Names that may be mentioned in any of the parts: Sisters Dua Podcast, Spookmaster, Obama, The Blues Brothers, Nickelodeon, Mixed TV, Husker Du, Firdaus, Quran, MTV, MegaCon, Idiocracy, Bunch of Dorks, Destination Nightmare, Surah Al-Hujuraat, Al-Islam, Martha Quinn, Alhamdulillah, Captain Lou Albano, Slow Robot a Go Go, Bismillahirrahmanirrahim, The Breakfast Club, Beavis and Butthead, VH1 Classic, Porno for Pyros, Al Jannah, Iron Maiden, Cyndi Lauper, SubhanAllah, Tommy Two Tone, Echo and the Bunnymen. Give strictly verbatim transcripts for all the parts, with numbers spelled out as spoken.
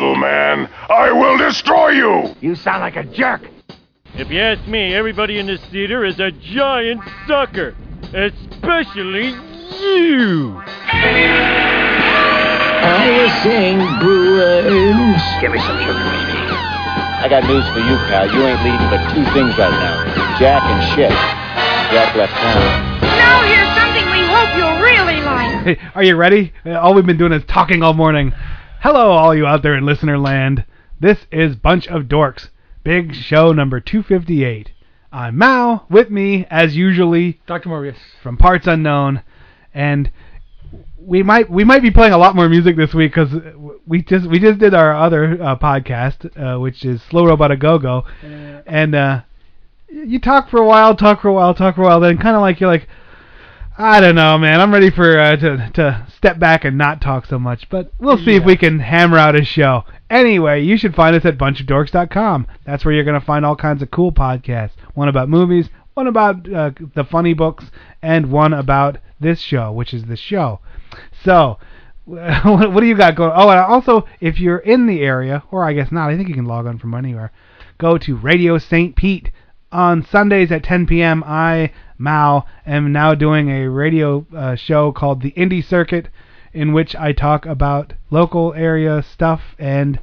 little man. I will destroy you! You sound like a jerk! If you ask me, everybody in this theater is a giant sucker. Especially you! I was saying, blues. Give me some sugar, baby. I got news for you, pal. You ain't leading but two things right now. Jack and shit. Jack left town. Now here's something we hope you'll really like. Hey, are you ready? All we've been doing is talking all morning. Hello, all you out there in listener land. This is Bunch of Dorks. Big show number two fifty-eight. I'm Mao, with me, as usually, Doctor Morbius, from Parts Unknown, and we might we might be playing a lot more music this week because we just we just did our other uh, podcast, uh, which is Slow Robot a Go Go, yeah. and uh, you talk for a while, talk for a while, talk for a while, then kind of like you're like, I don't know, man, I'm ready for uh, to to step back and not talk so much, but we'll see yeah. if we can hammer out a show. Anyway, you should find us at bunch of dorks dot com. That's where you're going to find all kinds of cool podcasts. One about movies, one about uh, the funny books, and one about this show, which is the show. So, what do you got going? Oh, and also, if you're in the area, or I guess not, I think you can log on from anywhere, go to Radio Saint Pete. On Sundays at ten p.m., I, Mao, am now doing a radio uh, show called The Indie Circuit, in which I talk about local area stuff and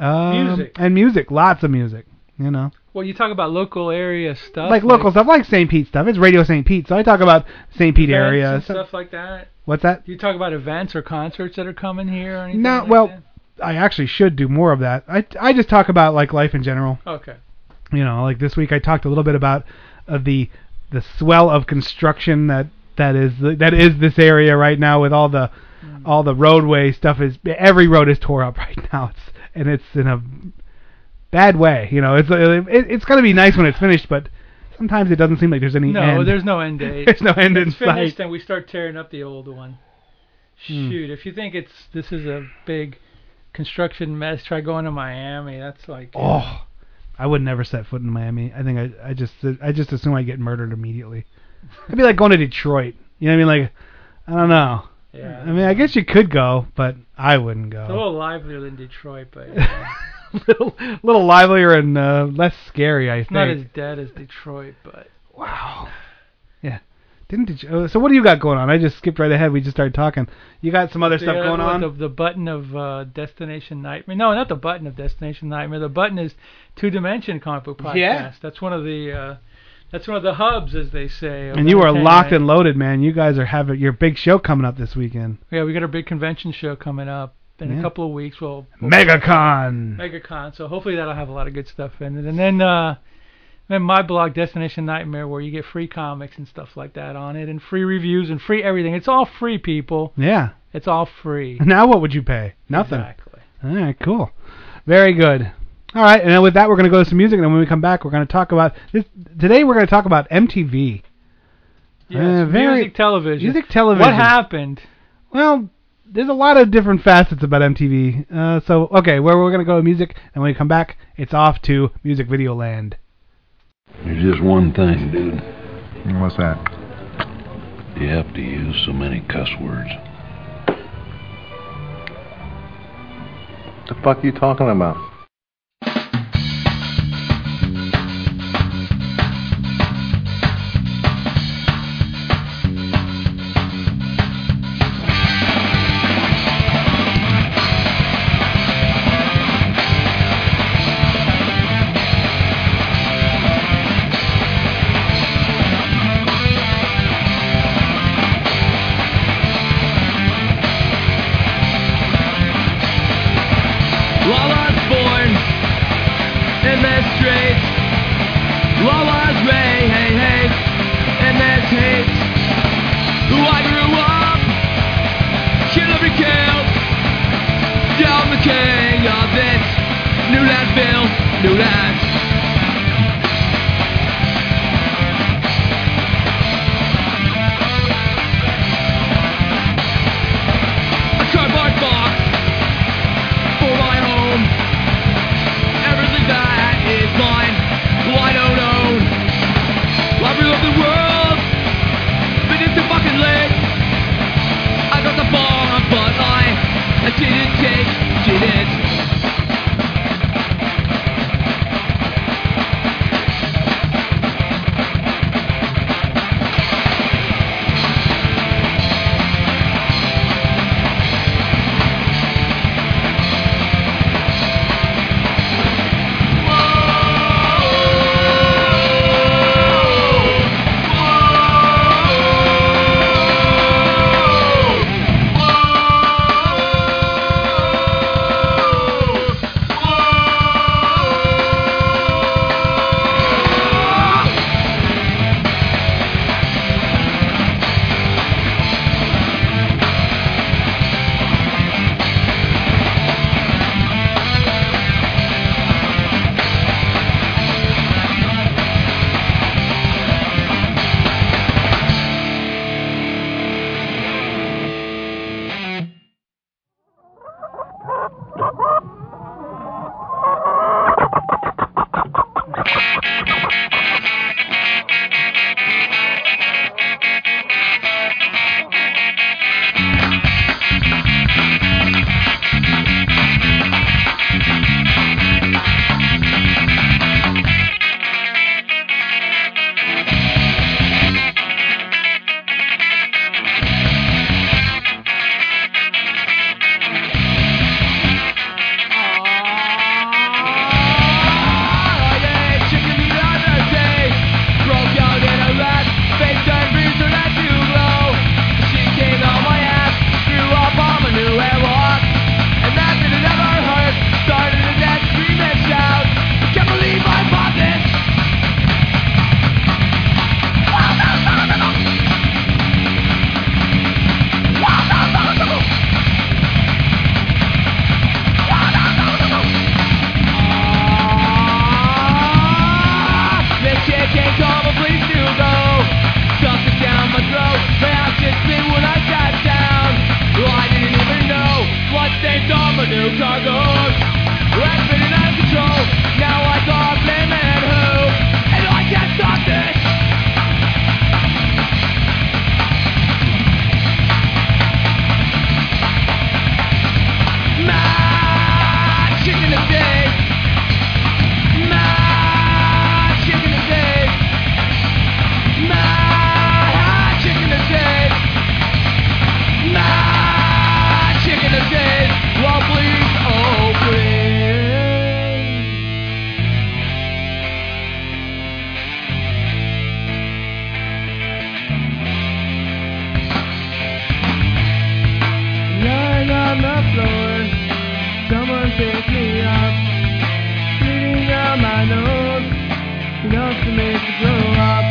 um, music. And music, lots of music, you know. Well, you talk about local area stuff. Like, like local stuff, like Saint Pete stuff. It's Radio Saint Pete, so I talk about Saint Pete area. And stuff like that? What's that? Do you talk about events or concerts that are coming here or anything No, like well, that? I actually should do more of that. I, I just talk about, like, life in general. Okay. You know, like this week I talked a little bit about uh, the the swell of construction that, that is that is this area right now with all the... All the roadway stuff is... Every road is tore up right now. It's And it's in a bad way. You know, it's it, it's going to be nice when it's finished, but sometimes it doesn't seem like there's any no, end. No, there's no end date. There's no end in sight. It's finished and we start tearing up the old one. Shoot, hmm. if you think it's this is a big construction mess, try going to Miami. That's like... Oh, know. I would never set foot in Miami. I think I, I just I just assume I'd get murdered immediately. It'd be like going to Detroit. You know what I mean? Like, I don't know. Yeah, I mean, I guess you could go, but I wouldn't go. It's a little livelier than Detroit, but... Yeah. a little, little livelier and uh, less scary, I it's think. Not as dead as Detroit, but... Wow. Yeah. Didn't Detroit... So what do you got going on? I just skipped right ahead. We just started talking. You got some other the, stuff going uh, on? The, the button of uh, Destination Nightmare. No, not the button of Destination Nightmare. The button is Two Dimension Comic Book Podcast. Yeah. That's one of the... Uh, That's one of the hubs, as they say. And you are locked and loaded, man. You guys are having your big show coming up this weekend. Yeah, we got our big convention show coming up in yeah. a couple of weeks. We'll, we'll MegaCon. MegaCon. So hopefully that'll have a lot of good stuff in it. And then, uh, then my blog, Destination Nightmare, where you get free comics and stuff like that on it, and free reviews and free everything. It's all free, people. Yeah. It's all free. Now what would you pay? Nothing. Exactly. All right, cool. Very good. All right, and then with that, we're going to go to some music, and then when we come back, we're going to talk about this. Today, we're going to talk about M T V. Yes, uh, very, music television. Music television. What happened? Well, there's a lot of different facets about M T V. Uh, so, okay, where well, we're going to go to music, and when we come back, it's off to Music Video Land. There's just one thing, dude. What's that? You have to use so many cuss words. The fuck are you talking about? World, but it's a fucking leg. on the floor. Someone pick me up. Bleeding out my nose. Enough to make me throw up.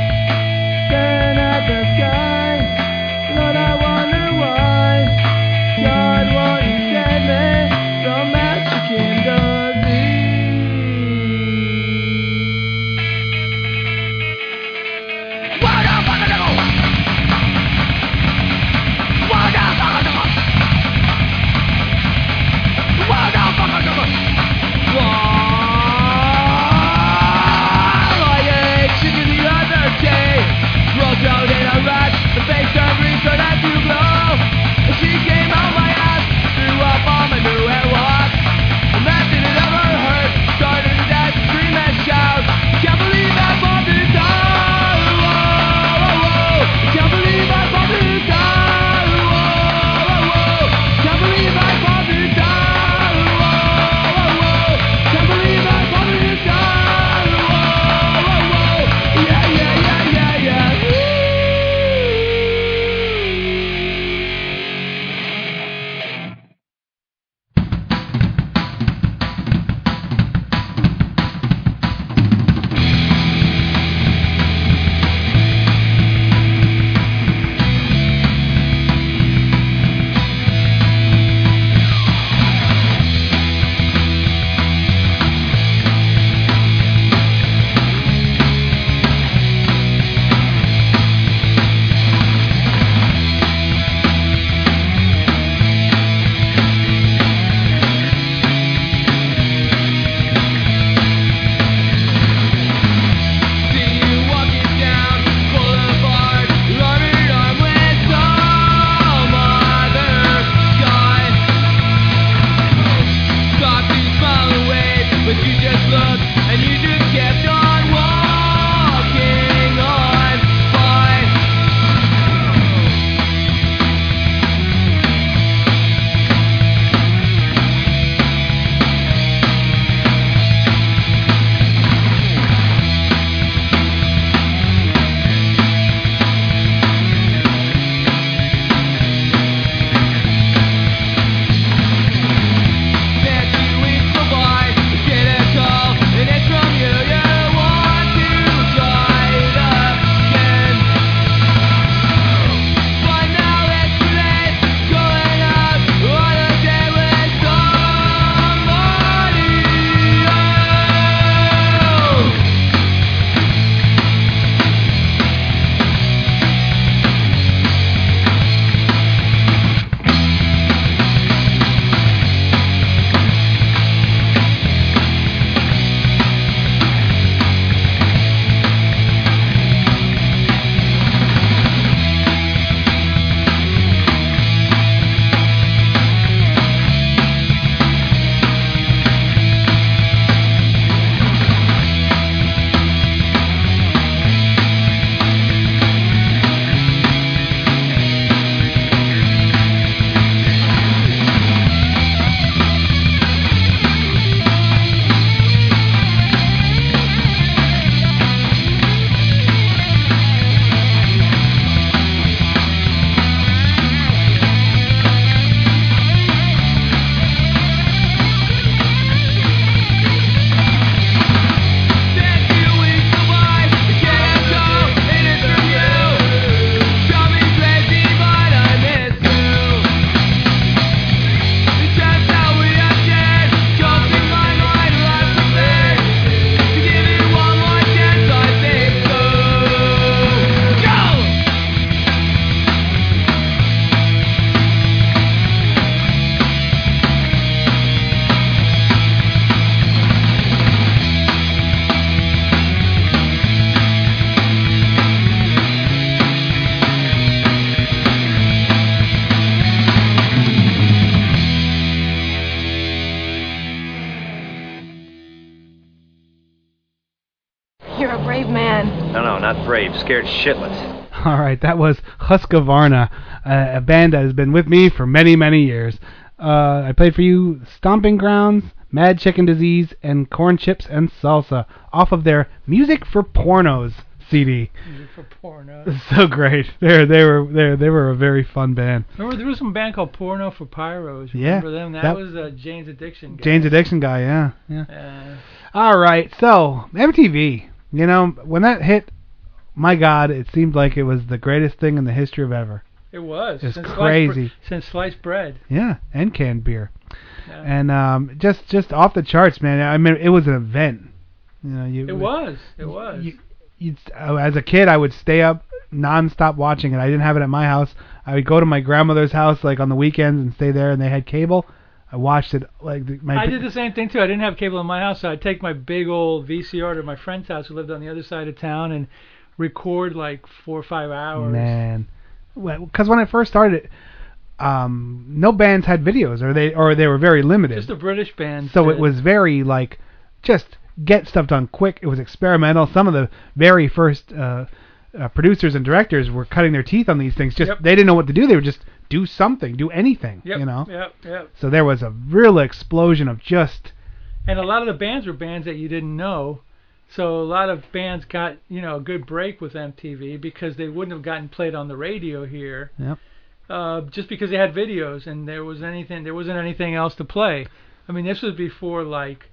Staring at the sky. Lord, I wonder why. God, won't you save me from Mexican disease? What a fucking devil! Scared shitless. All right, that was Husqvarna, a, a band that has been with me for many, many years. Uh, I played for you Stomping Grounds, Mad Chicken Disease, and Corn Chips and Salsa off of their Music for Pornos C D. Music for Porno. So great. They they were they they were a very fun band. Remember there was some band called Porno for Pyros. Remember yeah, them? That, that was uh, Jane's Addiction guy. Jane's Addiction guy. Yeah. Yeah. Uh, All right. So M T V. You know, when that hit, my God, it seemed like it was the greatest thing in the history of ever. It was. It's crazy. Bre- since sliced bread. Yeah, and canned beer. Yeah. And um, just just off the charts, man. I mean, it was an event. You know, you. It was. It was. You, you, as a kid, I would stay up nonstop watching it. I didn't have it at my house. I would go to my grandmother's house like on the weekends and stay there, and they had cable. I watched it like my I did the same thing too. I didn't have cable in my house, so I'd take my big old V C R to my friend's house who lived on the other side of town and record like four or five hours. Man, because when I first started, um, no bands had videos, or they or they were very limited. Just the British bands. So did. It was very like just get stuff done quick. It was experimental. Some of the very first uh, uh, producers and directors were cutting their teeth on these things. Just yep. They didn't know what to do. They were just do something, do anything, yep, you know? Yep, yep. So there was a real explosion of just... And a lot of the bands were bands that you didn't know, so a lot of bands got, you know, a good break with M T V because they wouldn't have gotten played on the radio here yep. uh, just because they had videos and there, was anything, there wasn't anything else to play. I mean, this was before, like,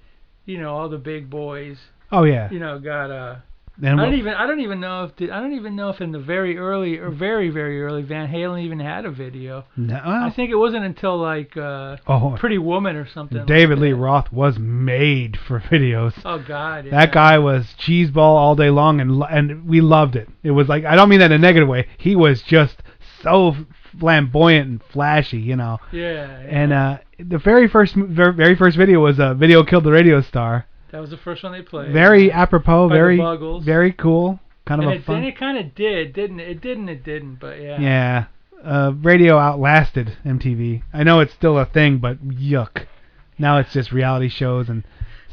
you know, all the big boys... Oh, yeah. You know, got... Uh, I don't even I don't even know if the, I don't even know if in the very early or very very early Van Halen even had a video. No, I think it wasn't until like uh, oh, Pretty Woman or something. David like Lee that. Roth was made for videos. Oh God, yeah. That guy was cheeseball all day long, and and we loved it. It was like I don't mean that in a negative way. He was just so flamboyant and flashy, you know. Yeah. yeah. And uh, the very first very first video was a uh, Video Killed the Radio Star. That was the first one they played. Very apropos, by very very cool, kind of and a it, fun. And it kind of did, didn't it? It didn't, it didn't, but yeah. Yeah, uh, radio outlasted M T V. I know it's still a thing, but yuck. Now it's just reality shows and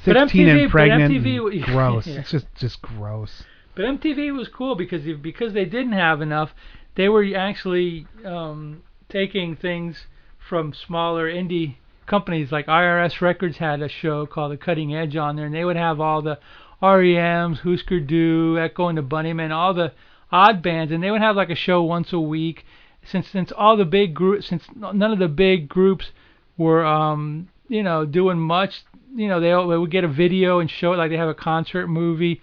sixteen M T V, and pregnant. M T V, and gross. Yeah. It's just just gross. But M T V was cool because because they didn't have enough, they were actually um, taking things from smaller indie. Companies like I R S Records had a show called The Cutting Edge on there, and they would have all the R E M's, Husker Du, Echo and the Bunnymen, all the odd bands, and they would have like a show once a week. Since since all the big group, since none of the big groups were um you know doing much, you know they, they would get a video and show it like they have a concert movie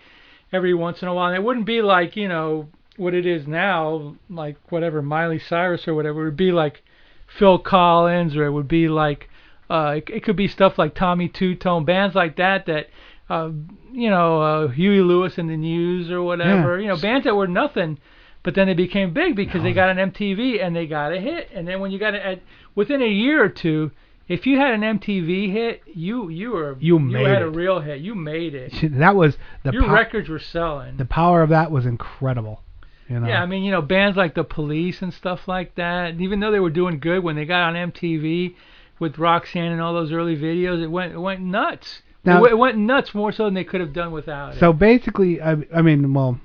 every once in a while. And it wouldn't be like you know what it is now, like whatever Miley Cyrus or whatever. It would be like Phil Collins, or it would be like Uh, it, it could be stuff like Tommy Two Tone, bands like that, that uh, you know, uh, Huey Lewis and the News or whatever. Yeah. You know, bands that were nothing, but then they became big because no. they got an M T V and they got a hit. And then when you got it within a year or two, if you had an M T V hit, you you were you, made you had it. a real hit. You made it. That was the your po- records were selling. The power of that was incredible. You know? Yeah, I mean, you know, bands like the Police and stuff like that. Even though they were doing good when they got on M T V. With Roxanne and all those early videos, it went it went nuts. Now, it, w- it went nuts more so than they could have done without it. So basically, I, I mean, well,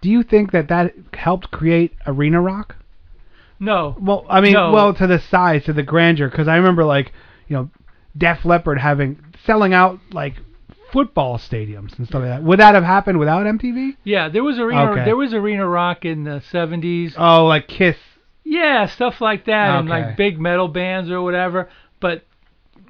do you think that that helped create arena rock? No. Well, I mean, no. well, to the size, to the grandeur, because I remember like, you know, Def Leppard having selling out like football stadiums and stuff like that. Would that have happened without M T V? Yeah, there was arena. Okay. There was arena rock in the seventies. Oh, like Kiss. Yeah, stuff like that, okay. And like big metal bands or whatever. But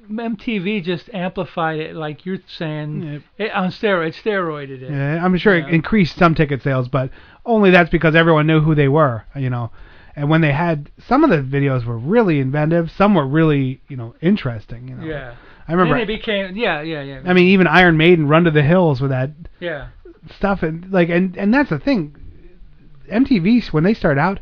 M T V just amplified it, like you're saying, yep. it, on steroids, steroided it. Yeah, I'm sure yeah. it increased some ticket sales, but only that's because everyone knew who they were, you know. And when they had some of the videos were really inventive, some were really, you know, interesting. You know, yeah. I remember. And they became, yeah, yeah, yeah. I mean, even Iron Maiden, Run to the Hills with that. Yeah. Stuff and like, and and that's the thing. M T V when they started out.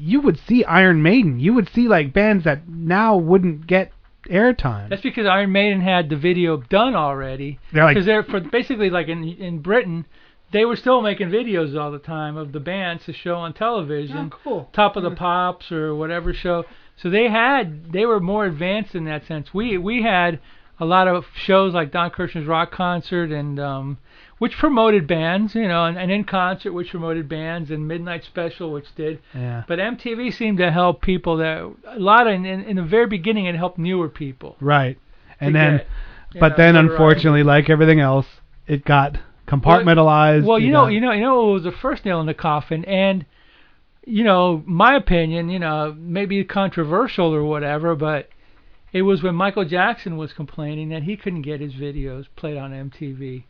You would see Iron Maiden. You would see like bands that now wouldn't get airtime. That's because Iron Maiden had the video done already. They're like, because they're for basically like in in Britain, they were still making videos all the time of the bands to show on television. Oh, cool. Top of the Pops or whatever show. So they had they were more advanced in that sense. We we had a lot of shows like Don Kirshner's Rock Concert and um, which promoted bands, you know, and, and In Concert, which promoted bands, and Midnight Special, which did. Yeah. But M T V seemed to help people that a lot of in, in the very beginning it helped newer people. Right. And then, get, but know, then unfortunately, right. like everything else, it got compartmentalized. Well, well you, you know, know, you know, you know, it was the first nail in the coffin, and you know, my opinion, you know, maybe controversial or whatever, but it was when Michael Jackson was complaining that he couldn't get his videos played on M T V.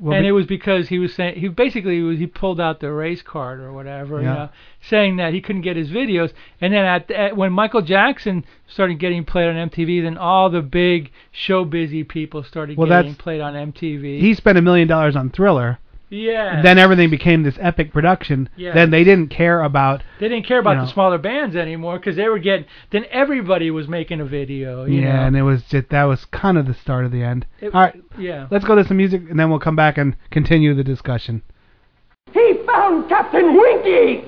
Well, and it was because he was saying, he basically was, he pulled out the race card or whatever, yeah. you know, saying that he couldn't get his videos. And then at, at when Michael Jackson started getting played on M T V, then all the big show-busy people started well, getting played on M T V. He spent a million dollars on Thriller. Yeah. Then everything became this epic production. Yeah. Then they didn't care about... They didn't care about you know, the smaller bands anymore because they were getting... Then everybody was making a video. You yeah, know? And it was just, that was kind of the start of the end. It, All right, yeah. Let's go to some music and then we'll come back and continue the discussion. He found Captain Winky!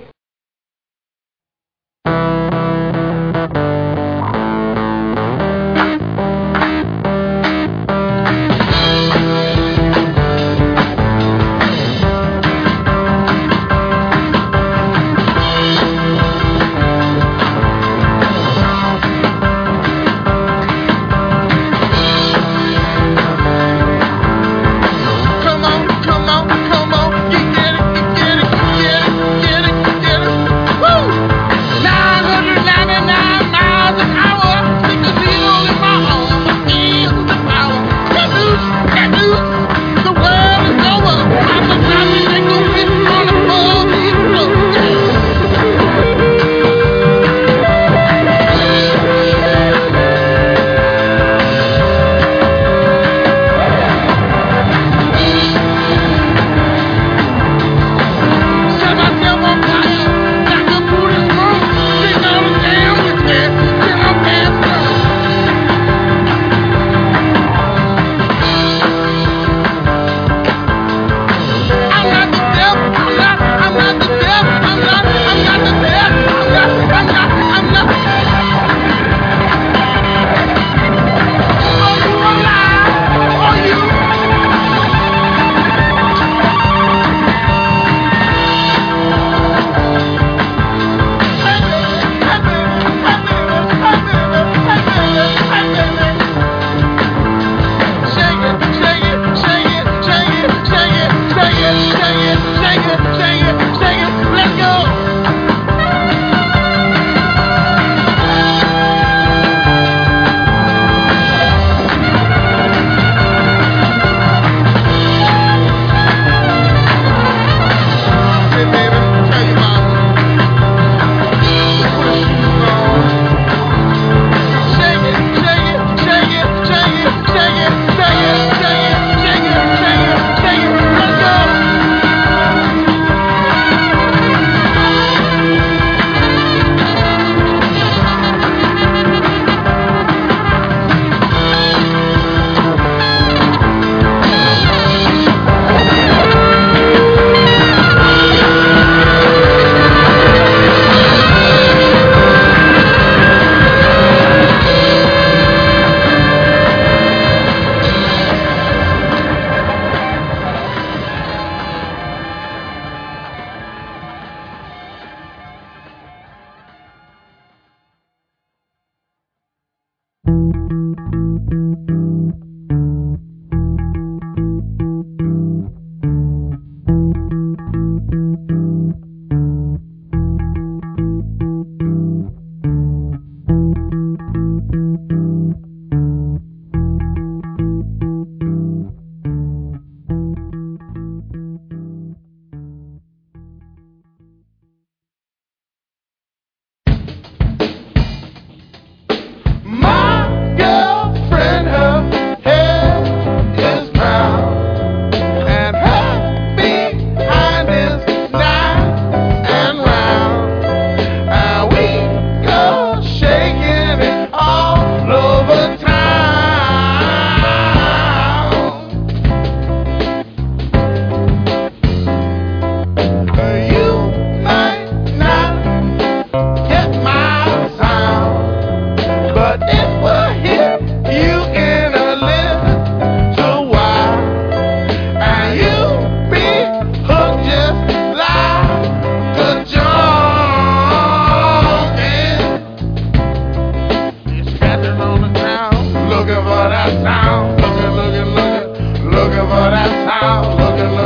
Looking for that sound, looking, looking, looking, looking for that sound, looking, looking.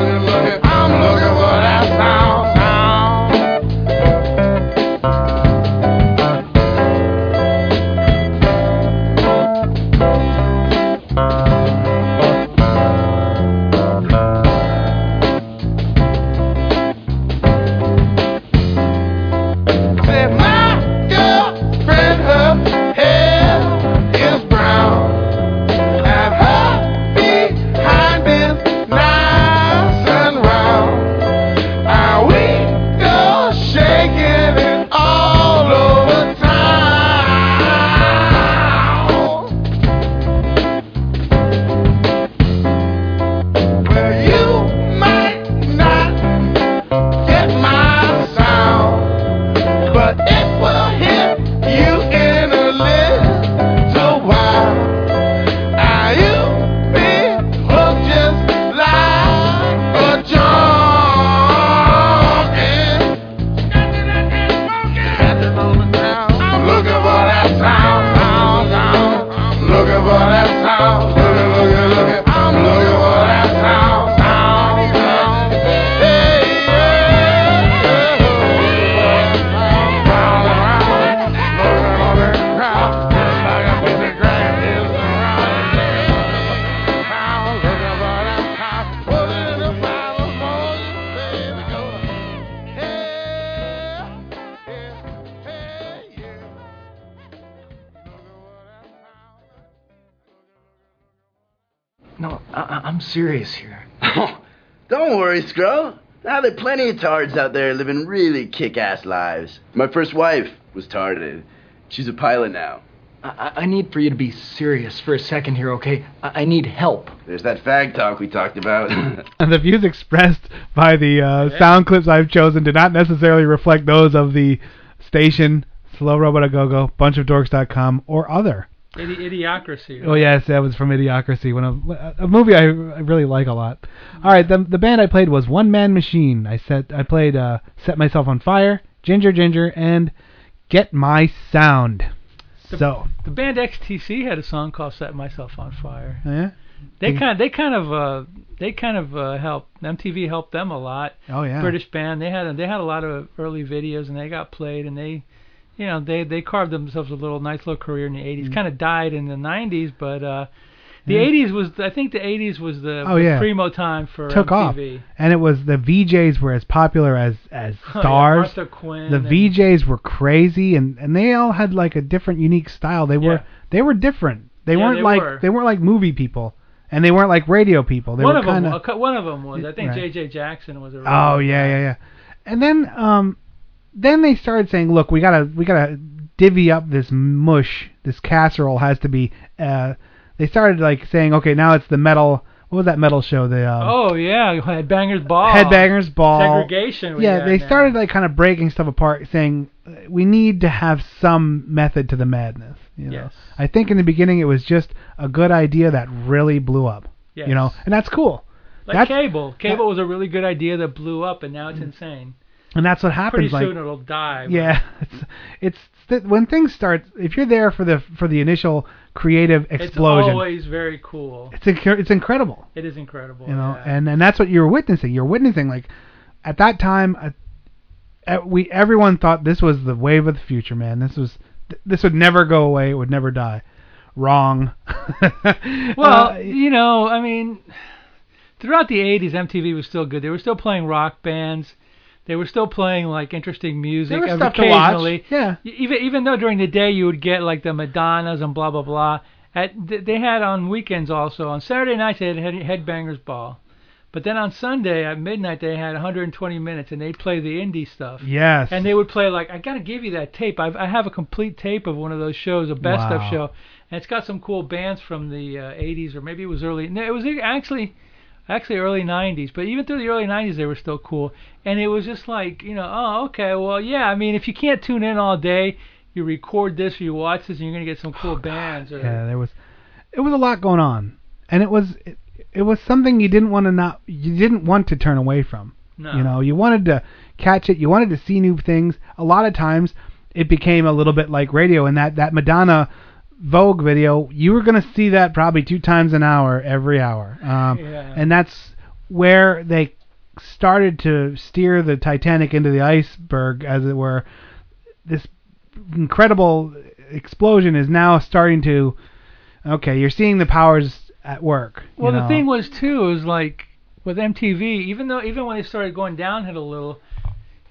No, I- I'm serious here. Oh, don't worry, Skrull. Now there are plenty of tards out there living really kick-ass lives. My first wife was tarded. She's a pilot now. I, I need for you to be serious for a second here, okay? I, I need help. There's that fag talk we talked about. And the views expressed by the uh, yeah. sound clips I've chosen do not necessarily reflect those of the station, Slow Robot a Go Go, bunch of dorks dot com, or other. Idi- Idiocracy. Right? Oh, yes, that was from Idiocracy, when a, a movie I, I really like a lot. All right, the, the band I played was One Man Machine. I, set, I played uh, Set Myself on Fire, Ginger Ginger, and Get My Sound. The, so the band X T C had a song called "Set Myself on Fire." Yeah, they kind of, they kind of, uh, they kind of uh, helped. M T V helped them a lot. Oh yeah, British band. They had they had a lot of early videos, and they got played, and they, you know, they they carved themselves a little nice little career in the eighties. Mm. Kind of died in the nineties, but uh, the mm. eighties was, I think the eighties was the, oh, the yeah. primo time for Took M T V. Off. And it was the V Js were as popular as as stars. Oh, yeah, Martha Quinn. The V Js were crazy, and, and they all had like a different unique style. They were yeah. they were different. They yeah, weren't they like were. they weren't like movie people, and they weren't like radio people. They one were of kinda, them. One of them was I think right. J J Jackson was a. Oh yeah, yeah, yeah. And then um, then they started saying, look, we gotta we gotta divvy up this mush. This casserole has to be. Uh, They started like saying, okay, now it's the metal. What was that metal show? The um, oh yeah, Headbangers Ball. Headbangers Ball. Segregation. Yeah, they now. started like kind of breaking stuff apart, saying we need to have some method to the madness. You know? Yes. I think in the beginning it was just a good idea that really blew up. Yes. You know, and that's cool. Like that's, cable. Cable that, was a really good idea that blew up, and now it's insane. And that's what happens. Pretty soon like, it'll die. Yeah, it's it's th- when things start. If you're there for the for the initial creative explosion, it's always very cool. It's inc- it's incredible. It is incredible. You know, yeah. and and that's what you're witnessing. You're witnessing like at that time, uh, at we everyone thought this was the wave of the future, man. This was th- this would never go away. It would never die. Wrong. Well, uh, you know, I mean, throughout the eighties, M T V was still good. They were still playing rock bands. They were still playing like interesting music there was stuff occasionally. To watch. Yeah. Even even though during the day you would get like the Madonnas and blah blah blah. At they had on weekends also. On Saturday nights they had Headbangers Ball, but then on Sunday at midnight they had one hundred twenty minutes and they play the indie stuff. Yes. And they would play like I gotta give you that tape. I've, I have a complete tape of one of those shows, a best wow. of show, and it's got some cool bands from the uh, eighties or maybe it was early. No, it was actually. Actually, early nineties, but even through the early nineties, they were still cool. And it was just like, you know, oh, okay, well, yeah. I mean, if you can't tune in all day, you record this, or you watch this, and you're gonna get some cool oh, bands. Or, yeah, there was, it was a lot going on, and it was, it, it was something you didn't want to not, you didn't want to turn away from. No. You know, you wanted to catch it, you wanted to see new things. A lot of times, it became a little bit like radio, and that that Madonna Vogue video, you were going to see that probably two times an hour every hour. Um, yeah. And that's where they started to steer the Titanic into the iceberg, as it were. This incredible explosion is now starting to, okay, you're seeing the powers at work. Well, the know? thing was, too, is like with M T V, even though even when they started going downhill a little,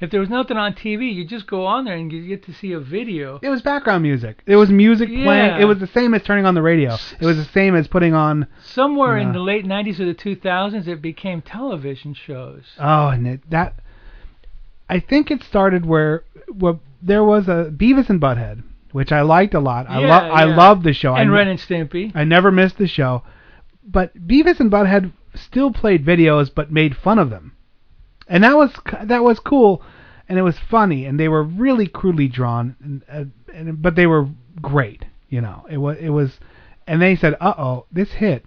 if there was nothing on T V, you just go on there and you get to see a video. It was background music. It was music yeah. playing. It was the same as turning on the radio. It was the same as putting on... Somewhere uh, in the late nineties or the two thousands, it became television shows. Oh, and it, that... I think it started where, where there was a Beavis and Butthead, which I liked a lot. I, yeah, lo- yeah. I loved the show. And I, Ren and Stimpy. I never missed the show. But Beavis and Butthead still played videos but made fun of them. And that was that was cool, and it was funny, and they were really crudely drawn, and, uh, and, but they were great, you know. It was it was, and they said, "Uh oh, this hit.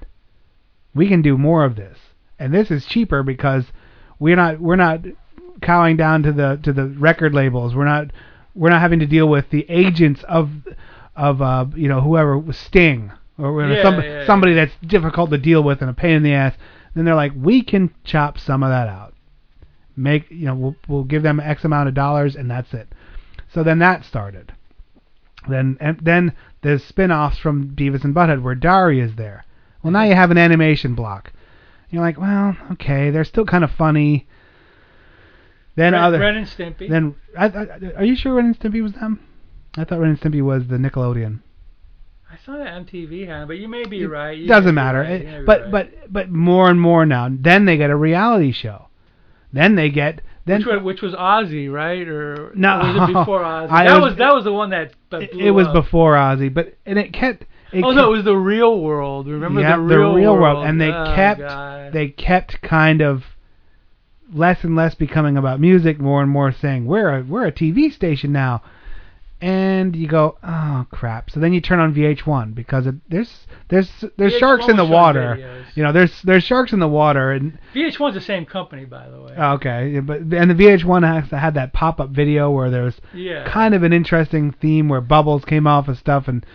We can do more of this, and this is cheaper because we're not we're not cowing down to the to the record labels. We're not we're not having to deal with the agents of of uh, you know whoever was Sting or yeah, some, yeah, somebody yeah. that's difficult to deal with and a pain in the ass. Then they're like, we can chop some of that out." Make you know we'll we'll give them X amount of dollars and that's it. So then that started. Then and then the spin-offs from Beavis and Butthead where Daria is there. Well now you have an animation block. And you're like well okay they're still kind of funny. Then Ren, other Ren and Stimpy. Then I, I, are you sure Ren and Stimpy was them? I thought Ren and Stimpy was the Nickelodeon. I saw that on T V, huh? But you may be it right. You doesn't matter. Right. It, but right. but but more and more now. Then they get a reality show. Then they get then which, which was Ozzy, right? Or no, or was it before Ozzy? I that was, was that was the one that. that it, it was up. before Ozzy, but and it kept. It oh kept, no, it was The Real World. Remember yeah, the, real the Real World? World. And they oh, kept God. they kept kind of less and less becoming about music, more and more saying we're a we're a T V station now. And you go, oh crap! So then you turn on V H one because it, there's there's there's sharks in the water. Videos. You know, there's there's sharks in the water, and V H one's the same company, by the way. Okay, but and the V H one has had that pop-up video where there's yeah. kind of an interesting theme where bubbles came off of stuff and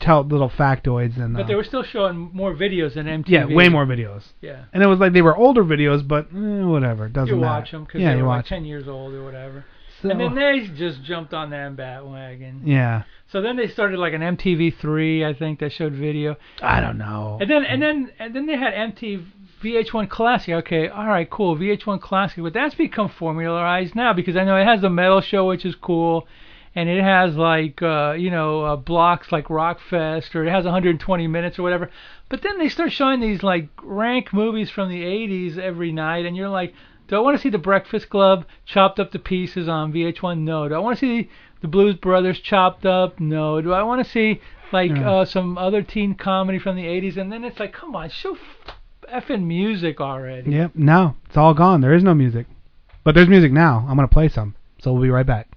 tell little factoids and. But uh, they were still showing more videos than M T V. Yeah, way more videos. Yeah. And it was like they were older videos, but eh, whatever, doesn't matter. You watch matter. them because yeah, they were like ten years old or whatever. So, and then they just jumped on that bandwagon. Yeah. So then they started like an M T V three, I think, that showed video. I don't know. And then and then and then they had M T V V H one Classic. Okay, all right, cool. V H one Classic, but that's become formularized now because I know it has the metal show, which is cool, and it has like uh, you know uh, blocks like Rockfest, or it has one hundred twenty minutes or whatever. But then they start showing these like rank movies from the eighties every night, and you're like. Do I want to see The Breakfast Club chopped up to pieces on V H one? No. Do I want to see The Blues Brothers chopped up? No. Do I want to see like yeah. uh, some other teen comedy from the eighties? And then it's like, come on, show effing music already. Yep. Yeah, no, it's all gone. There is no music. But there's music now. I'm going to play some. So we'll be right back.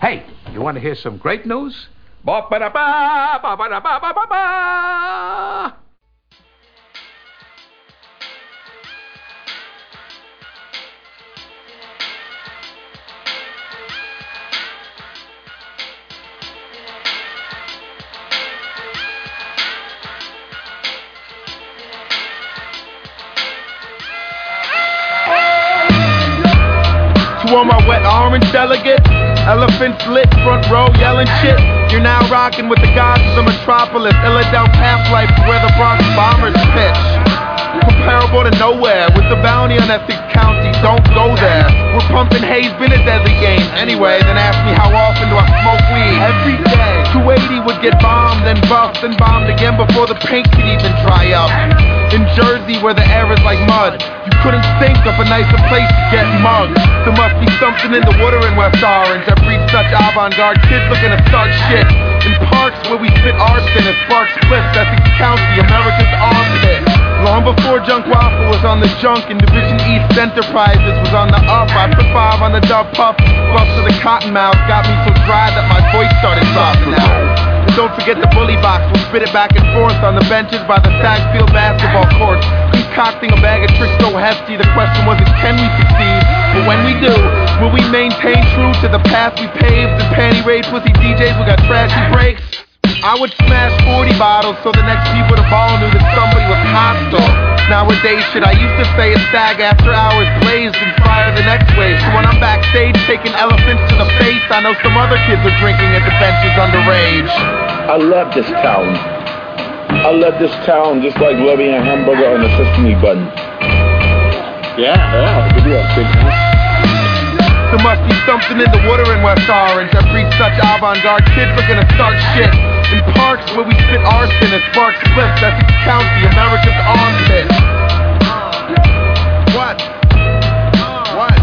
Hey, you want to hear some great news? Ba-ba-da-ba, ba-ba-da-ba, ba-ba-ba. All my wet orange delegates, elephants lit, front row yelling shit. You're now rocking with the gods of the metropolis, Illadelph half-life where the Bronx Bombers pitch. Comparable to nowhere, with the bounty on Essex County, don't go there. We're pumping Hayes Benitez-y game. Anyway, then ask me how often do I smoke weed? Every day. two eighty would get bombed, then buffed, then bombed again before the paint could even dry up. In Jersey where the air is like mud, you couldn't think of a nicer place to get mugged. There must be something in the water in West Orange that breeds such avant-garde kids looking to start shit. In parks where we spit arson and sparks splits, Essex County, America's armpit. Long before Junk Waffle was on the junk and Division East Enterprises was on the up, I put five on the dub puff, buff to the cotton mouth, got me so dry that my voice started dropping out. And don't forget the bully box, we'll spit it back and forth on the benches by the Sackfield basketball courts, concocting a bag of tricks so hefty the question wasn't can we succeed, but when we do, will we maintain true to the path we paved? And panty raid pussy D Js, we got trashy breaks. I would smash forty bottles so the next people to ball knew that somebody was hostile. Nowadays, shit I used to say is sag after hours blazed and fire the next wave. So when I'm backstage taking elephants to the face, I know some other kids are drinking at the benches underage. I love this town. I love this town just like loving a hamburger on a sesame bun. Yeah, yeah, give me a big one. There must be something in the water in West Orange that breeds such avant-garde kids looking to start shit. In parks where we spit arson and sparks splits, Essex County, America's armpit. What? What?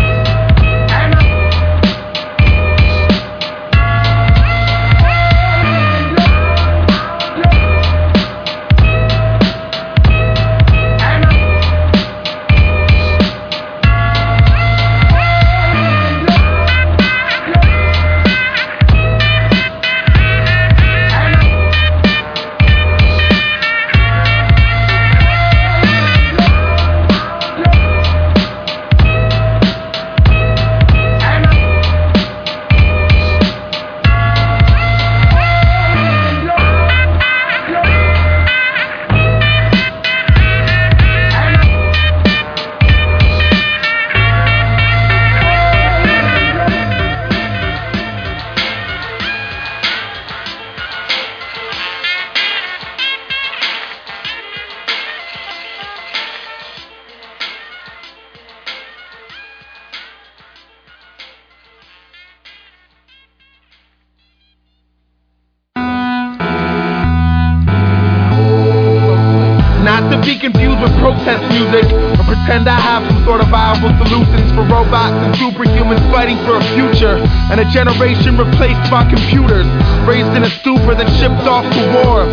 be confused with protest music, or pretend I have some sort of viable solutions for robots and superhumans fighting for a future, and a generation replaced by computers, raised in a stupor then shipped off to war.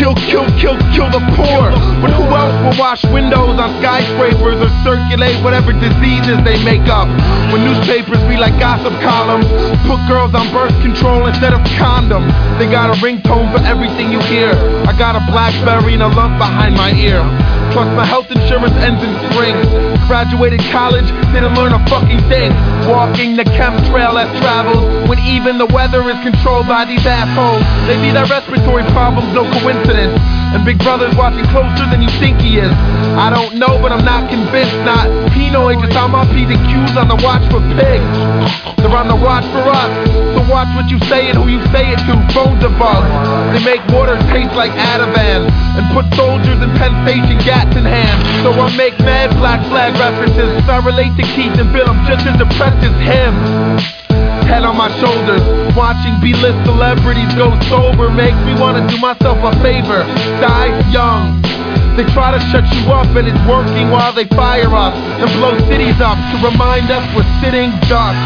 Kill, kill, kill, kill the poor. But who else will wash windows on skyscrapers or circulate whatever diseases they make up? When newspapers be like gossip columns, put girls on birth control instead of condoms. They got a ringtone for everything you hear. I got a BlackBerry and a lump behind my ear. Plus my health insurance ends in spring. Graduated college, didn't learn a fucking thing. Walking the chemtrail as travels, when even the weather is controlled by these assholes. They be their respiratory problems, no coincidence. And Big Brother's watching closer than you think he is. I don't know, but I'm not convinced. Not Pinoy, just I'm on P's and Q's on the watch for pigs. They're on the watch for us, so watch what you say and who you say it to. Phones are bugs. They make water taste like Ativan, and put soldiers in Penn Station gats in hand. So I make mad black flag references. I relate to Keith and Bill, I'm just as depressed as him. Head on my shoulders, watching B-list celebrities go sober makes me want to do myself a favor. Die young. They try to shut you up and it's working while they fire us and blow cities up to remind us we're sitting ducks.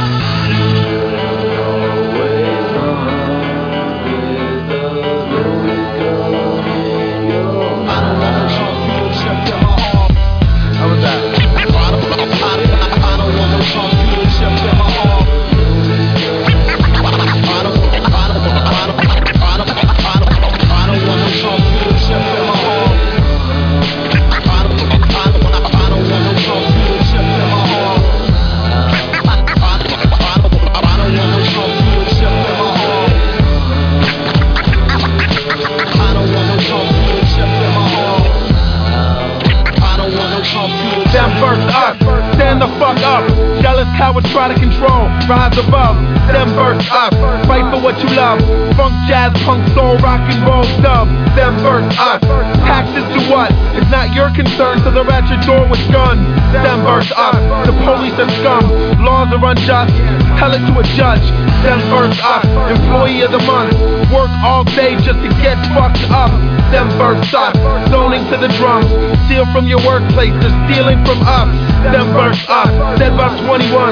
Cowards try to control, rise above, them verse us, fight for what you love, funk, jazz, punk, soul, rock and roll, dub, them verse us, taxes to what, it's not your concern, so they're at your door with guns, them verse us, the police are scum, laws are unjust, tell it to a judge, them verse us, employee of the month, work all day just to get fucked up, them verse us, zoning to the drums, steal from your workplace, they're stealing from us, them verse us, dead by twenty-one.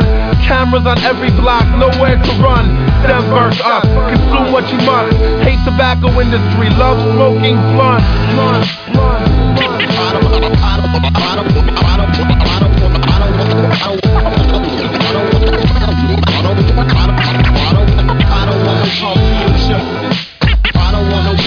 Cameras on every block, nowhere to run. Them burst up, consume what you must. Hate tobacco industry, love smoking blunt. Blunt, blunt, blunt. I don't want to, I don't want to, I don't want to, I don't want to, I don't want to, I don't want to, I don't want to.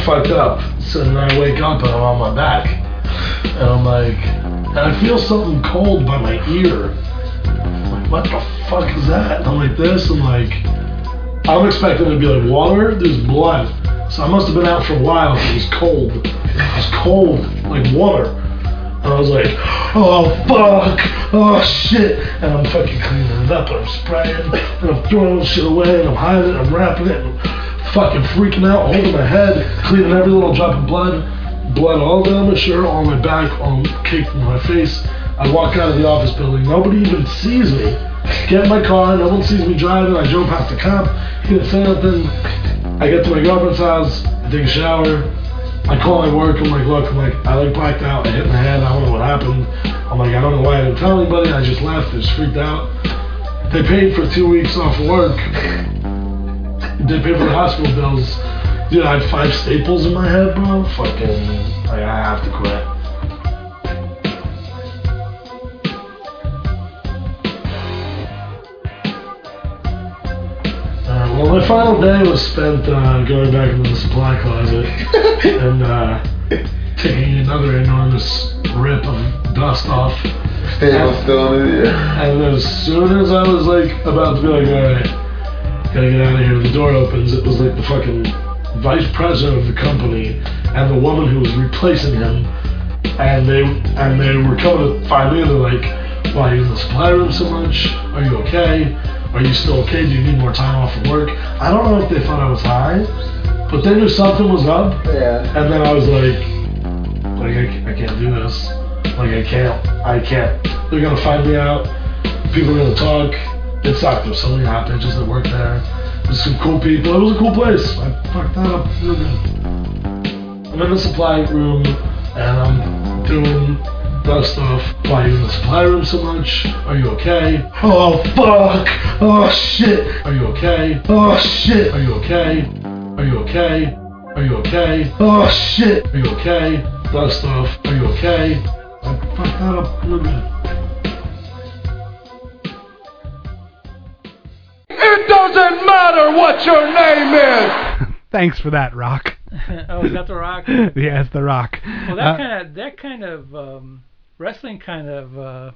Fucked up, so then I wake up and I'm on my back, and I'm like, and I feel something cold by my ear. I'm like, what the fuck is that? And I'm like this, I'm like, I'm expecting it to be like water, there's blood, so I must have been out for a while, it was cold, it was cold, like water, and I was like, oh fuck, oh shit, and I'm fucking cleaning it up, and I'm spraying, and I'm throwing shit away, and I'm hiding it, and I'm wrapping it, and fucking freaking out, holding my head, cleaning every little drop of blood, blood all down my shirt, on my back, on caked in my face. I walk out of the office building, nobody even sees me. Get in my car, no one sees me driving, I drove past the cop, he didn't say nothing. I get to my girlfriend's house, I take a shower, I call my work, I'm like, look, I'm like, I like blacked out, I hit my head, I don't know what happened. I'm like, I don't know why I didn't tell anybody, I just left, I just freaked out. They paid for two weeks off of work. They pay for the hospital bills. Dude, I had five staples in my head, bro. Fucking, like, I have to quit. Uh, well, my final day was spent uh, going back into the supply closet and uh, taking another enormous rip of dust off Stable yeah. still in it, yeah. And as soon as I was like about to be like, alright, gotta get out of here, the door opens, it was like the fucking vice president of the company and the woman who was replacing him, and they and they were coming to find me, and they're like, why are you in the supply room so much? Are you okay? Are you still okay? Do you need more time off from work? I don't know if they thought I was high, but they knew something was up. Yeah. And then I was like, like I, I can't do this. Like, I can't, I can't. They're gonna find me out. People are gonna talk. It sucked. There's so many hot bitches that work there. There's some cool people. It was a cool place. I fucked that up real good. I'm in the supply room and I'm doing that stuff. Why are you in the supply room so much? Are you okay? Oh, fuck. Oh, shit. Are you okay? Oh, shit. Are you okay? Are you okay? Are you okay? Oh, shit. Are you okay? That stuff. Are you okay? I fucked that up a little bit. It doesn't matter what your name is! Thanks for that, Rock. Oh, is that the Rock? Yeah, it's the Rock. Well, that uh, kind of, that kind of um, wrestling kind of uh,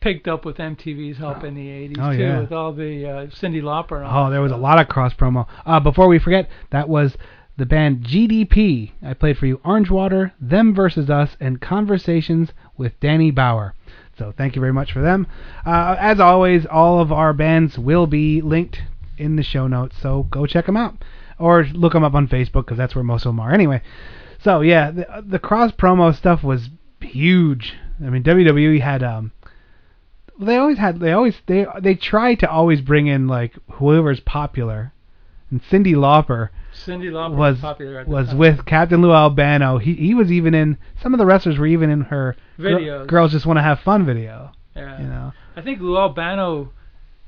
picked up with M T V's help in the eighties, oh, too, yeah. with all the uh, Cyndi Lauper. Oh, there was a lot of cross-promo. Uh, before we forget, that was the band G D P. I played for you Orange Water, Them Versus Us, and Conversations with Danny Bauer. So thank you very much for them. Uh, as always, all of our bands will be linked in the show notes, so go check them out. Or look them up on Facebook, because that's where most of them are anyway. So yeah, the, the cross-promo stuff was huge. I mean, W W E had... um, they always had... They always they they try to always bring in, like, whoever's popular. And Cyndi Lauper... Cyndi Lauper was, was popular at the was time. With Captain Lou Albano. He he was even in some of the wrestlers were even in her videos. Gr- girls just want to have fun video. Yeah, you know. I think Lou Albano.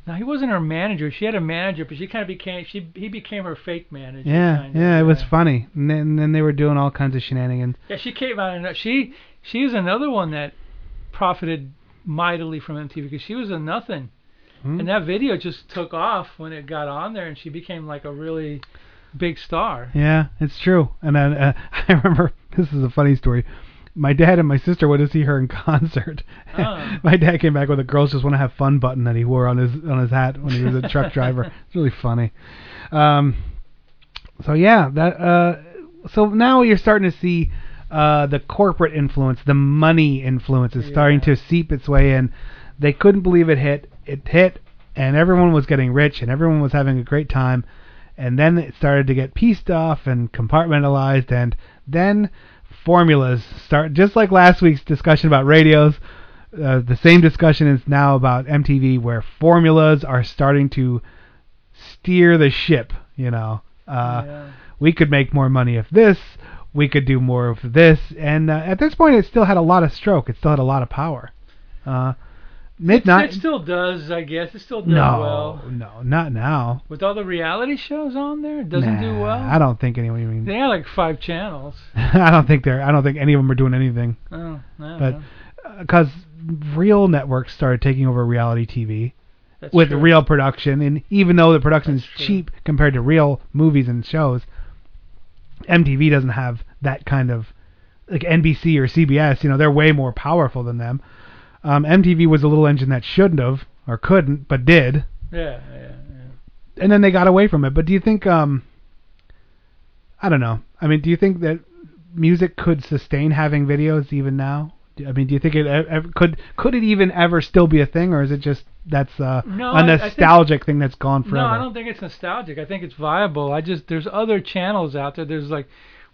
No, he wasn't her manager. She had a manager, but she kind of became she he became her fake manager. Yeah, kind of, yeah, it yeah. was funny. And then, and then they were doing all kinds of shenanigans. Yeah, she came out and she she is another one that profited mightily from M T V because she was a nothing, hmm. and that video just took off when it got on there, and she became like a really big star. Yeah, it's true. And I, uh, I remember, this is a funny story. My dad and my sister went to see her in concert. Oh. My dad came back with a "Girls Just Want to Have Fun" button that he wore on his on his hat when he was a truck driver. It's really funny. Um, so yeah, that. Uh, so now you're starting to see uh, the corporate influence, the money influence, is yeah. starting to seep its way in. They couldn't believe it hit. It hit, and everyone was getting rich, and everyone was having a great time. And then it started to get pieced off and compartmentalized, and then formulas start, just like last week's discussion about radios, uh, the same discussion is now about M T V, where formulas are starting to steer the ship, you know. Uh, yeah. We could make more money if this, we could do more of this, and uh, at this point it still had a lot of stroke, it still had a lot of power. Uh Midnight. It still does, I guess. It still does no, well. No, no, not now. With all the reality shows on there, it doesn't nah, do well. I don't think anyone. Mean, they have like five channels. I don't think they're. I don't think any of them are doing anything. Oh, no. But because uh, real networks started taking over reality T V That's with true. Real production, and even though the production That's is cheap true. Compared to real movies and shows, M T V doesn't have that kind of like N B C or C B S. You know, they're way more powerful than them. Um, M T V was a little engine that shouldn't have, or couldn't, but did. Yeah, yeah, yeah. And then they got away from it. But do you think, um, I don't know. I mean, do you think that music could sustain having videos even now? I mean, do you think it ever, could could it even ever still be a thing, or is it just that's uh, no, a nostalgic I, I think, thing that's gone forever? No, I don't think it's nostalgic. I think it's viable. I just, there's other channels out there. There's like,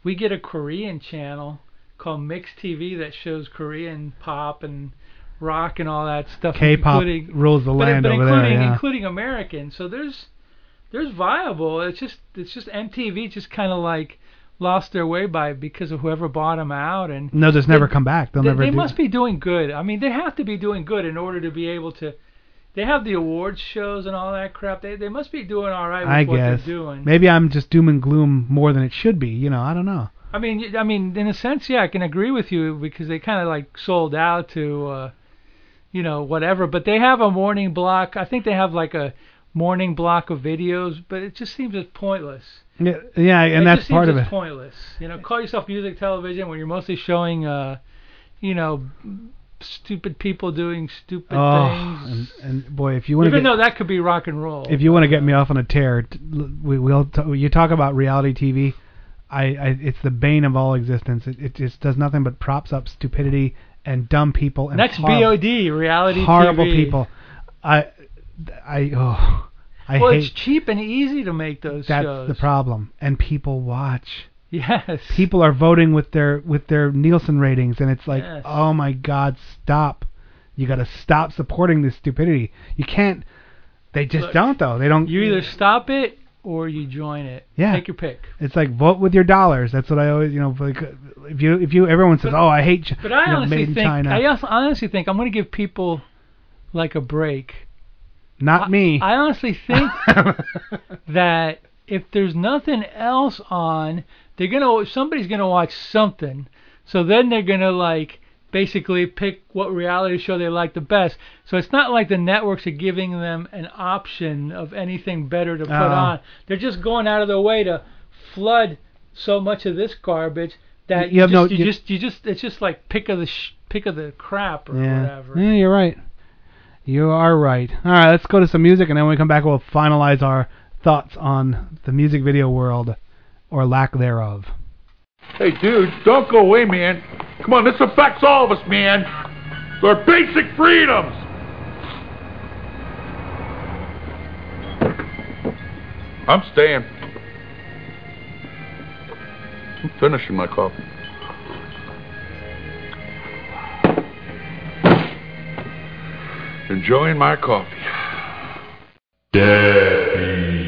we get a Korean channel called Mixed T V that shows Korean pop and rock and all that stuff. K-pop rules the land but, but over there, yeah. Including American. So there's there's viable. It's just it's just M T V just kind of like lost their way by because of whoever bought them out. And no, just never come back. They'll they, never. They do must that. Be doing good. I mean, they have to be doing good in order to be able to. They have the awards shows and all that crap. They they must be doing all right with I what guess. They're doing. Maybe I'm just doom and gloom more than it should be. You know, I don't know. I mean, I mean, in a sense, yeah, I can agree with you because they kind of like sold out to. Uh, you know, whatever, but they have a morning block. I think they have like a morning block of videos, but it just seems it's pointless. Yeah, yeah, and it that's just part seems of it. Pointless. You know, call yourself music television when you're mostly showing, uh, you know, stupid people doing stupid oh, things. And, and boy, if you want even get, though that could be rock and roll. If you want to get me off on a tear, we will. T- you talk about reality T V. I, I it's the bane of all existence. It, it just does nothing but props up stupidity and dumb people and that's horrible, B O D reality horrible T V. Horrible people. I I oh I well, hate. Well, it's cheap and easy to make those that's shows. That's the problem, and people watch. Yes. People are voting with their with their Nielsen ratings, and it's like, yes. Oh my God, stop! You got to stop supporting this stupidity. You can't. They just Look, don't though. They don't. You either stop it or you join it. Yeah. Take your pick. It's like vote with your dollars. That's what I always, you know, like if you if you everyone says, but, oh, I hate China. But I you know, honestly made in think China. I also honestly think I'm going to give people like a break. Not I, me. I honestly think that if there's nothing else on. They're gonna. Somebody's gonna watch something, so then they're gonna like basically pick what reality show they like the best. So it's not like the networks are giving them an option of anything better to put uh, on. They're just going out of their way to flood so much of this garbage that you, you, have just, no, you, you just you just it's just like pick of the sh- pick of the crap or yeah. whatever. Yeah, you're right. You are right. All right, let's go to some music, and then when we come back, we'll finalize our thoughts on the music video world. Or lack thereof. Hey, dude, don't go away, man. Come on, this affects all of us, man. Our basic freedoms. I'm staying. I'm finishing my coffee. Enjoying my coffee. Deadbeat.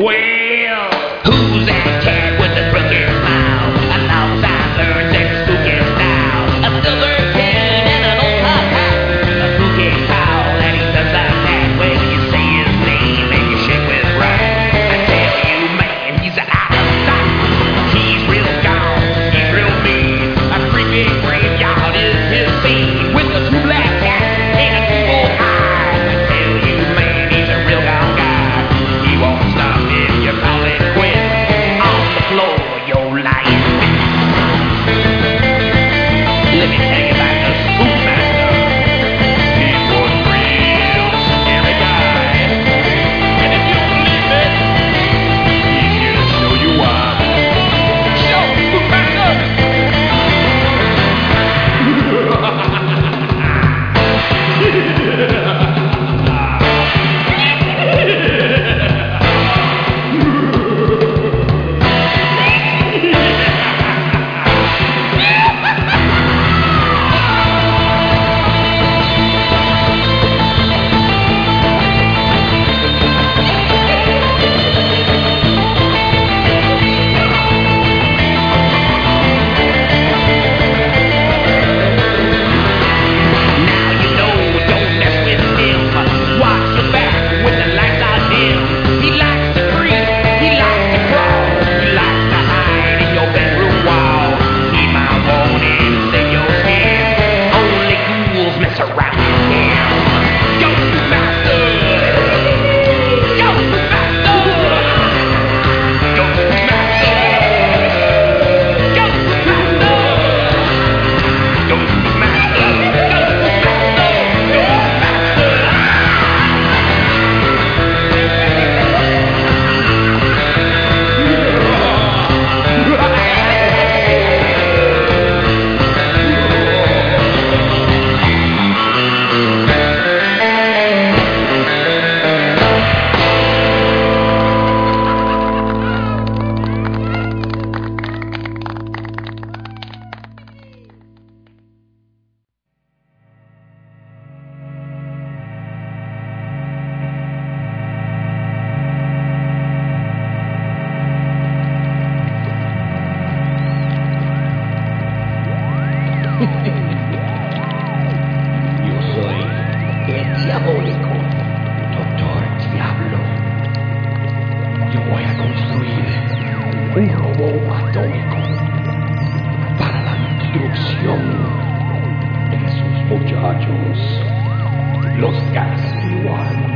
Well, who's that cat with the crooked smile? Alongside birds and spooky style. A silver cane and an old hot hat. A spooky howl and he does like that. When you say his name and you shake with pride. I tell you, man, he's an out of sight. He's real gone, he's real mean. A creepy graveyard is his scene. With the two black cats and a two old eyes. I tell you, man, he's a real gone guy. He won't stop if you call it quits. On the floor, your life. Let me tell you about the schoolmaster. He was real scary guy. And if you believe it, he's here to show you why. Show schoolmaster! Now you know, don't mess with him. Watch your back when the lights are dim. He likes to creep, he likes to crawl, he likes to hide in your bedroom wall. He might want in your skin. Only ghouls mess around with him. Ghostmaster, Ghostmaster, Ghostmaster, Ghostmaster. Yo soy el diabólico, doctor Diablo. Yo voy a construir un robot atómico para la destrucción de esos muchachos, los Ghastly Ones.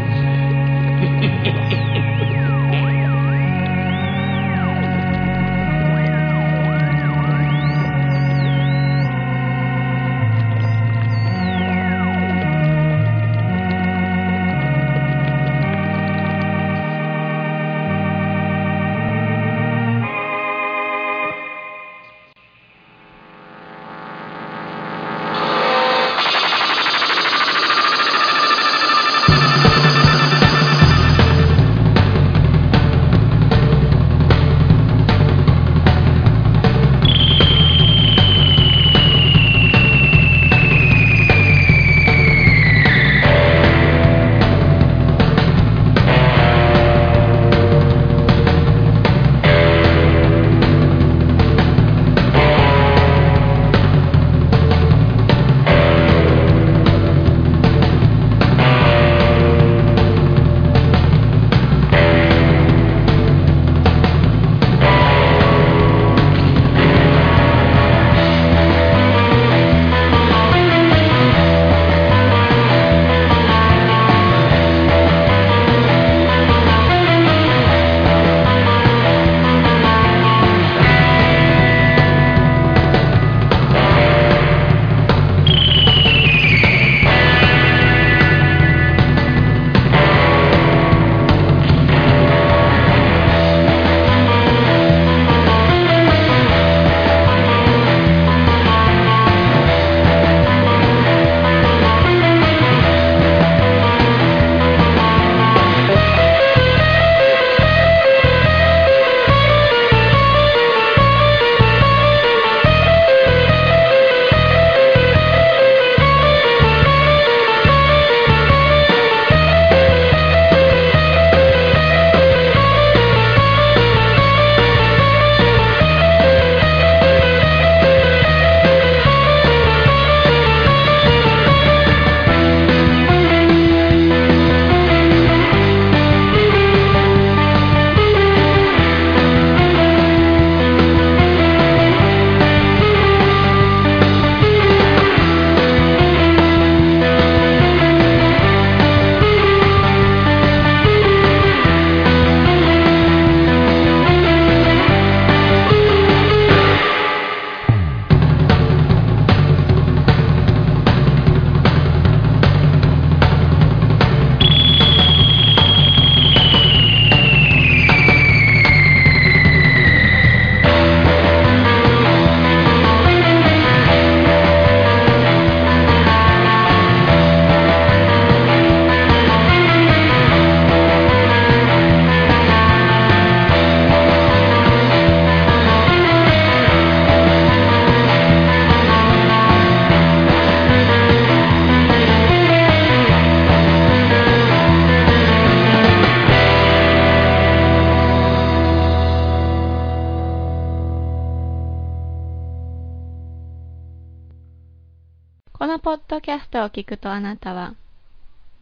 ポッドキャストを聞くとあなたは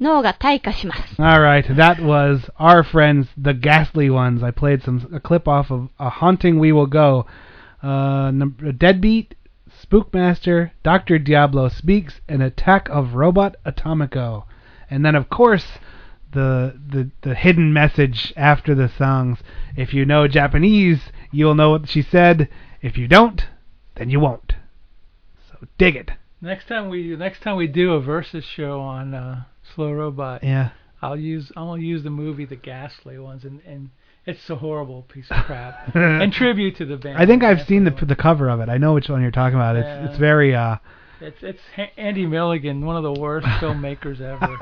脳が退化します。All right, that was our friends, the Ghastly Ones. I played some a clip off of A Haunting We Will Go. Uh, Deadbeat, Spookmaster, Doctor Diablo Speaks, and Attack of Robot Atomico. And then, of course, the, the the hidden message after the songs. If you know Japanese, you'll know what she said. If you don't, then you won't. So dig it. Next time we next time we do a versus show on uh, Slow Robot, yeah, I'll use I'll use the movie The Ghastly Ones, and, and it's a horrible piece of crap and tribute to the band. I think I've Ghastly seen the ones. the cover of it. I know which one you're talking about. It's yeah. it's very uh. It's it's Andy Milligan, one of the worst filmmakers ever.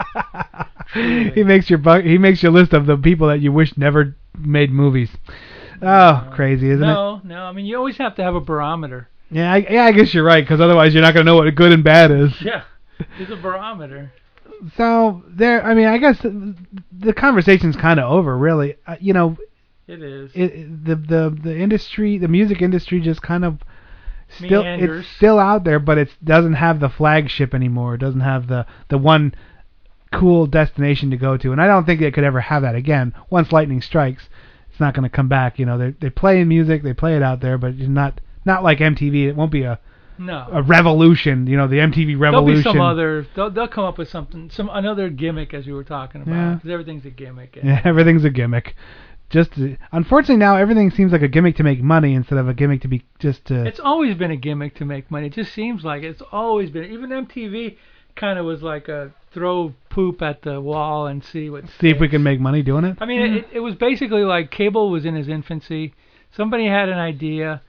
He makes your bu- he makes your list of the people that you wish never made movies. Oh, no. Crazy, isn't no, it? No, no. I mean, you always have to have a barometer. Yeah, I, yeah, I guess you're right, because otherwise you're not going to know what good and bad is. Yeah, it's a barometer. So, there, I mean, I guess the, the conversation's kind of over, really. Uh, you know, it is. It, the, the, the industry, the music industry just kind of still, meanders. It's still out there, but it doesn't have the flagship anymore. It doesn't have the, the one cool destination to go to, and I don't think it could ever have that again. Once lightning strikes, it's not going to come back. You know, they they play music, they play it out there, but it's not... Not like M T V. It won't be a no. a revolution. You know, the M T V revolution. There'll be some other. They'll, they'll come up with something, some another gimmick, as we were talking about. Yeah. Because everything's a gimmick. And yeah, everything's a gimmick. Just to, unfortunately now everything seems like a gimmick to make money instead of a gimmick to be just to. It's always been a gimmick to make money. It just seems like it's always been. Even M T V kind of was like a throw poop at the wall and see what. See sticks. If we can make money doing it. I mean, mm-hmm. it, it was basically like cable was in his infancy. Somebody had an idea.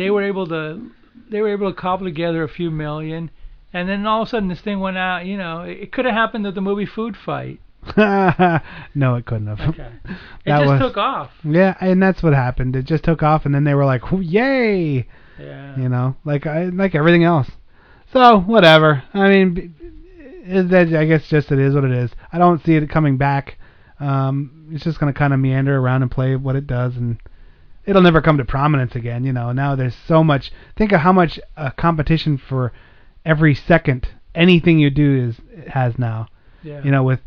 They were able to, they were able to cobble together a few million, and then all of a sudden this thing went out. You know, it, it could have happened at the movie Food Fight. No, it couldn't have. Okay. It just was, took off. Yeah, and that's what happened. It just took off, and then they were like, oh, "Yay!" Yeah. You know, like I like everything else. So whatever. I mean, is that I guess just it is what it is. I don't see it coming back. Um, it's just gonna kind of meander around and play what it does and. It'll never come to prominence again, you know. Now there's so much. Think of how much uh, competition for every second. Anything you do is it has now. Yeah. You know, with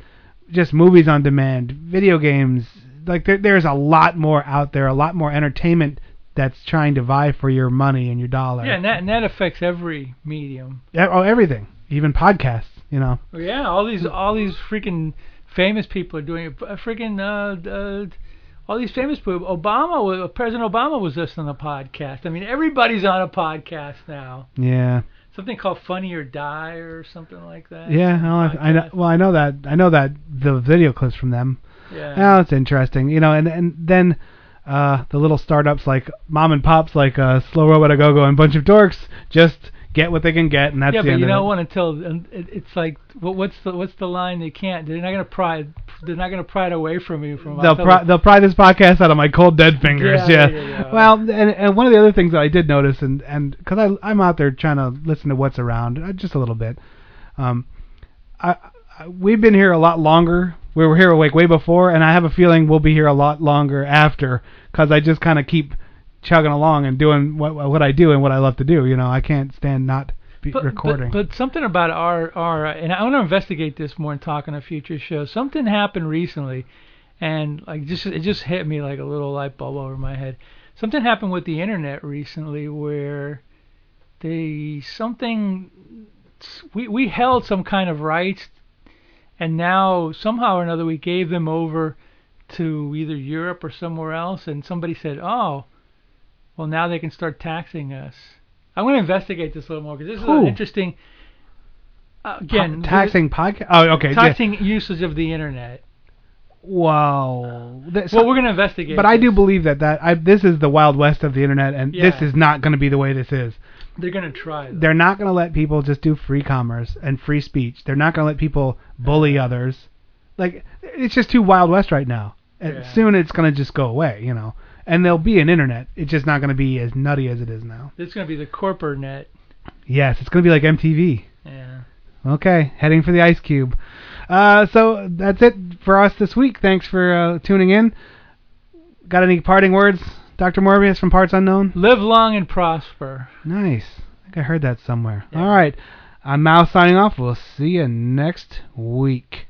just movies on demand, video games. Like there, there's a lot more out there, a lot more entertainment that's trying to vie for your money and your dollar. Yeah, and that, and that affects every medium. Yeah, oh, everything. Even podcasts, you know. Well, yeah, all these, all these freaking famous people are doing it. Freaking. Uh, uh, All these famous people. Obama, President Obama was just on a podcast. I mean, everybody's on a podcast now. Yeah. Something called Funny or Die or something like that. Yeah. No, I, I know, well, I know that. I know that the video clips from them. Yeah. Oh, it's interesting. You know, and and then uh, the little startups like mom and pops like uh, Slow Robot a Go Go and Bunch of Dorks just get what they can get, and that's yeah, the end of it. Yeah, but you don't want to tell. It's like, what's the what's the line they can't? They're not gonna pry. They're not gonna pry it away from you. From they'll pry, they'll pry this podcast out of my cold dead fingers. Yeah. yeah. yeah, yeah. Well, and, and one of the other things that I did notice, and and because I I'm out there trying to listen to what's around just a little bit. Um, I, I we've been here a lot longer. We were here awake way before, and I have a feeling we'll be here a lot longer after, because I just kind of keep. Chugging along and doing what what I do and what I love to do. You know, I can't stand not be but, recording. But, but something about our, our, and I want to investigate this more and talk on a future show. Something happened recently, and like just it just hit me like a little light bulb over my head. Something happened with the internet recently where they something we we held some kind of rights, and now somehow or another we gave them over to either Europe or somewhere else, and somebody said, oh. Well, now they can start taxing us. I'm going to investigate this a little more because this Ooh. is an interesting. Uh, again, po- taxing podcast. Oh, okay. Taxing yeah. usage of the internet. Wow. Uh, so, well, we're going to investigate. But this. I do believe that that I, this is the Wild West of the internet, and yeah. this is not going to be the way this is. They're going to try. Though. They're not going to let people just do free commerce and free speech. They're not going to let people bully yeah. others. Like it's just too Wild West right now. And yeah. soon it's going to just go away. You know. And there'll be an internet. It's just not going to be as nutty as it is now. It's going to be the corporate net. Yes, it's going to be like M T V. Yeah. Okay, heading for the ice cube. Uh, so that's it for us this week. Thanks for uh, tuning in. Got any parting words, Doctor Morbius from Parts Unknown? Live long and prosper. Nice. I think I heard that somewhere. Yeah. All right. I'm Mal signing off. We'll see you next week.